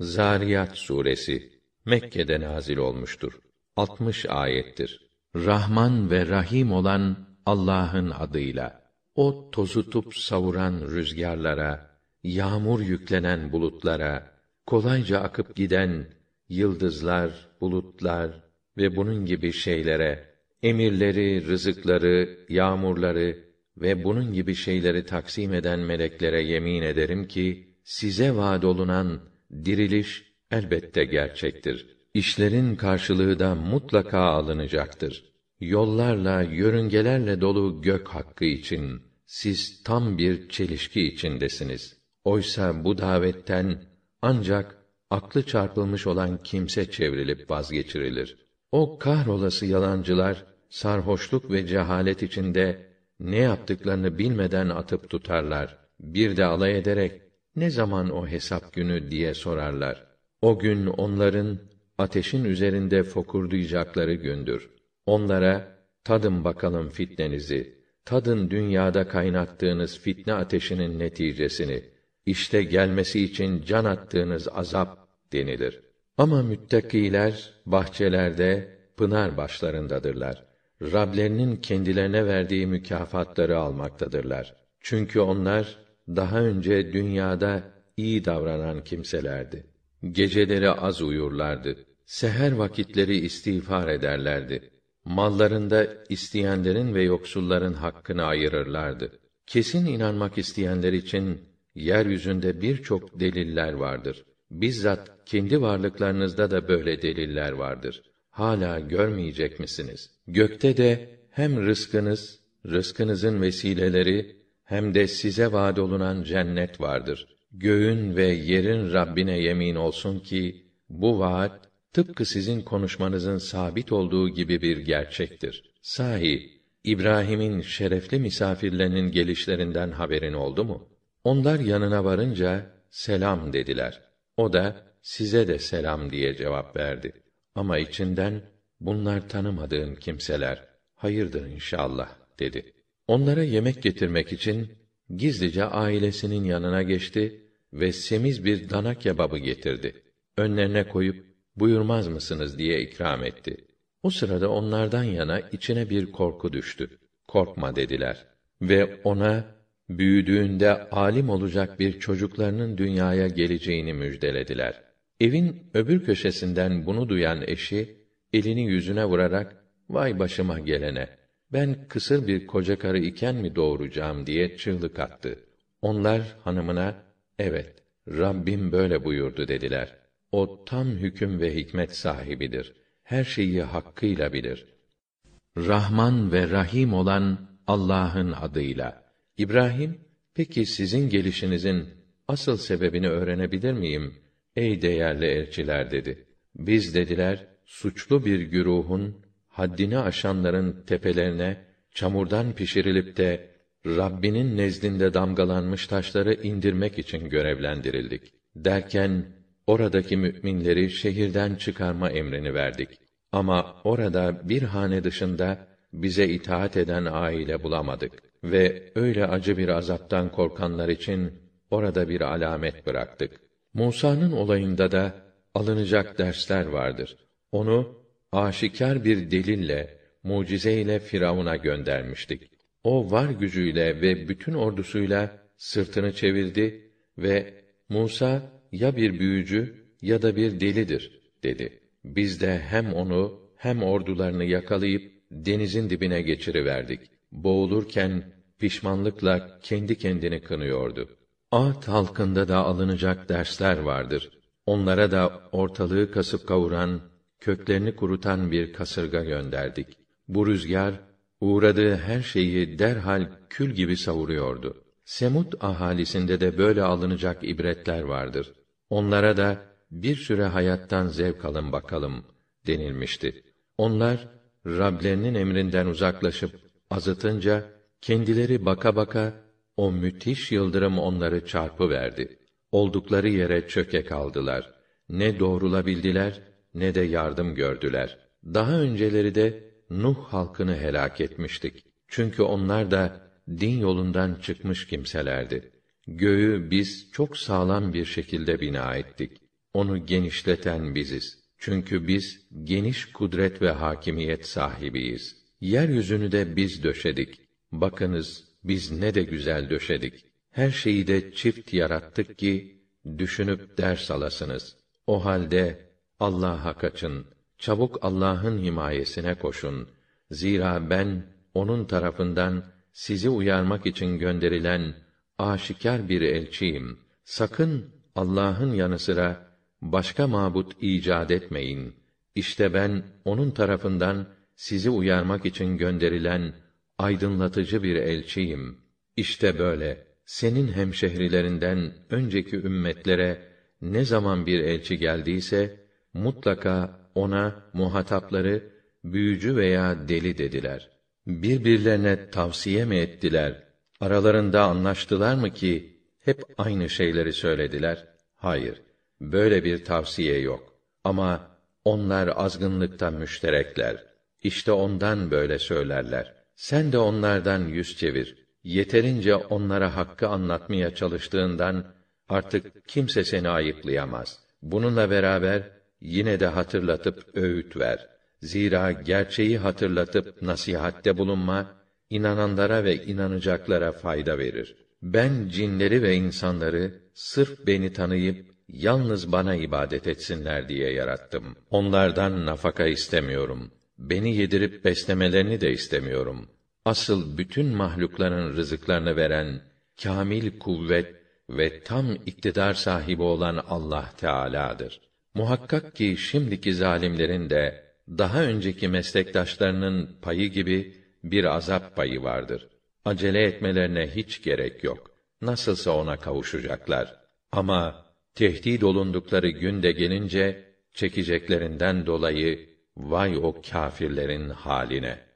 Zâriyât Sûresi Mekke'de nazil olmuştur. 60 ayettir. Rahman ve Rahim olan Allah'ın adıyla. O tozutup savuran rüzgârlara, yağmur yüklenen bulutlara, kolayca akıp giden yıldızlar, bulutlar ve bunun gibi şeylere, emirleri, rızıkları, yağmurları ve bunun gibi şeyleri taksim eden meleklere yemin ederim ki, size vaad olunan diriliş elbette gerçektir. İşlerin karşılığı da mutlaka alınacaktır. Yollarla, yörüngelerle dolu gök hakkı için, siz tam bir çelişki içindesiniz. Oysa bu davetten ancak aklı çarpılmış olan kimse çevrilip vazgeçirilir. O kahrolası yalancılar, sarhoşluk ve cehalet içinde, ne yaptıklarını bilmeden atıp tutarlar. Bir de alay ederek, ne zaman o hesap günü diye sorarlar. O gün onların, ateşin üzerinde fokurdayacakları gündür. Onlara, tadın bakalım fitnenizi, tadın dünyada kaynattığınız fitne ateşinin neticesini, işte gelmesi için can attığınız azap denilir. Ama müttakiler, bahçelerde, pınar başlarındadırlar. Rablerinin kendilerine verdiği mükafatları almaktadırlar. Çünkü onlar, daha önce dünyada iyi davranan kimselerdi. Geceleri az uyurlardı. Seher vakitleri istiğfar ederlerdi. Mallarında isteyenlerin ve yoksulların hakkını ayırırlardı. Kesin inanmak isteyenler için, yeryüzünde birçok deliller vardır. Bizzat kendi varlıklarınızda da böyle deliller vardır. Hala görmeyecek misiniz? Gökte de hem rızkınız, rızkınızın vesileleri, hem de size vaad olunan cennet vardır. Göğün ve yerin Rabbine yemin olsun ki, bu vaat, tıpkı sizin konuşmanızın sabit olduğu gibi bir gerçektir. Sahi, İbrahim'in şerefli misafirlerinin gelişlerinden haberin oldu mu? Onlar yanına varınca, selam dediler. O da, size de selam diye cevap verdi. Ama içinden, bunlar tanımadığım kimseler, hayırdır inşallah, dedi. Onlara yemek getirmek için, gizlice ailesinin yanına geçti ve semiz bir dana kebabı getirdi. Önlerine koyup, buyurmaz mısınız diye ikram etti. O sırada onlardan yana içine bir korku düştü. Korkma dediler. Ve ona, büyüdüğünde alim olacak bir çocuklarının dünyaya geleceğini müjdelediler. Evin öbür köşesinden bunu duyan eşi, elini yüzüne vurarak, vay başıma gelene, ben kısır bir koca karı iken mi doğuracağım diye çığlık attı. Onlar hanımına, evet, Rabbim böyle buyurdu dediler. O tam hüküm ve hikmet sahibidir. Her şeyi hakkıyla bilir. Rahman ve Rahim olan Allah'ın adıyla. İbrahim, peki sizin gelişinizin asıl sebebini öğrenebilir miyim, ey değerli elçiler dedi. Biz dediler, suçlu bir güruhun, haddini aşanların tepelerine, çamurdan pişirilip de, Rabbinin nezdinde damgalanmış taşları indirmek için görevlendirildik. Derken, oradaki mü'minleri şehirden çıkarma emrini verdik. Ama orada bir hane dışında, bize itaat eden aile bulamadık. Ve öyle acı bir azaptan korkanlar için, orada bir alamet bıraktık. Musa'nın olayında da, alınacak dersler vardır. Onu, aşikar bir delille, mucizeyle Firavun'a göndermiştik. O var gücüyle ve bütün ordusuyla sırtını çevirdi ve Musa ya bir büyücü ya da bir delidir dedi. Biz de hem onu hem ordularını yakalayıp denizin dibine geçiriverdik. Boğulurken pişmanlıkla kendi kendini kınıyordu. Âd halkında da alınacak dersler vardır. Onlara da ortalığı kasıp kavuran, köklerini kurutan bir kasırga gönderdik. Bu rüzgâr, uğradığı her şeyi derhal kül gibi savuruyordu. Semud ahalisinde de böyle alınacak ibretler vardır. Onlara da, bir süre hayattan zevk alın bakalım, denilmişti. Onlar, Rablerinin emrinden uzaklaşıp, azıtınca, kendileri baka baka, o müthiş yıldırım onları çarpıverdi. Oldukları yere çöke kaldılar. Ne doğrulabildiler, ne de yardım gördüler. Daha önceleri de Nuh halkını helak etmiştik. Çünkü onlar da din yolundan çıkmış kimselerdi. Göğü biz çok sağlam bir şekilde bina ettik. onu genişleten biziz. Çünkü biz geniş kudret ve hakimiyet sahibiyiz. Yeryüzünü de biz döşedik. Bakınız, biz ne de güzel döşedik. Her şeyi de çift yarattık ki, düşünüp ders alasınız. O halde Allah'a kaçın, çabuk Allah'ın himayesine koşun. Zira ben, onun tarafından sizi uyarmak için gönderilen aşikar bir elçiyim. Sakın Allah'ın yanı sıra başka mabut icat etmeyin. İşte ben, onun tarafından sizi uyarmak için gönderilen aydınlatıcı bir elçiyim. İşte böyle, senin hemşehrilerinden önceki ümmetlere ne zaman bir elçi geldiyse, mutlaka ona muhatapları büyücü veya deli dediler. Birbirlerine tavsiye mi ettiler? Aralarında anlaştılar mı ki hep aynı şeyleri söylediler? Hayır, böyle bir tavsiye yok. Ama onlar azgınlıkta müşterekler. İşte ondan böyle söylerler. Sen de onlardan yüz çevir. Yeterince onlara hakkı anlatmaya çalıştığından artık kimse seni ayıplayamaz. Bununla beraber yine de hatırlatıp öğüt ver. Zira gerçeği hatırlatıp nasihatte bulunma, inananlara ve inanacaklara fayda verir. Ben cinleri ve insanları sırf beni tanıyıp yalnız bana ibadet etsinler diye yarattım. Onlardan nafaka istemiyorum. Beni yedirip beslemelerini de istemiyorum. Asıl bütün mahlukların rızıklarını veren, kâmil kuvvet ve tam iktidar sahibi olan Allah Teâlâ'dır. Muhakkak ki şimdiki zalimlerin de, daha önceki meslektaşlarının payı gibi bir azap payı vardır. Acele etmelerine hiç gerek yok. Nasılsa ona kavuşacaklar. Ama tehdit olundukları gün de gelince, çekeceklerinden dolayı vay o kâfirlerin haline.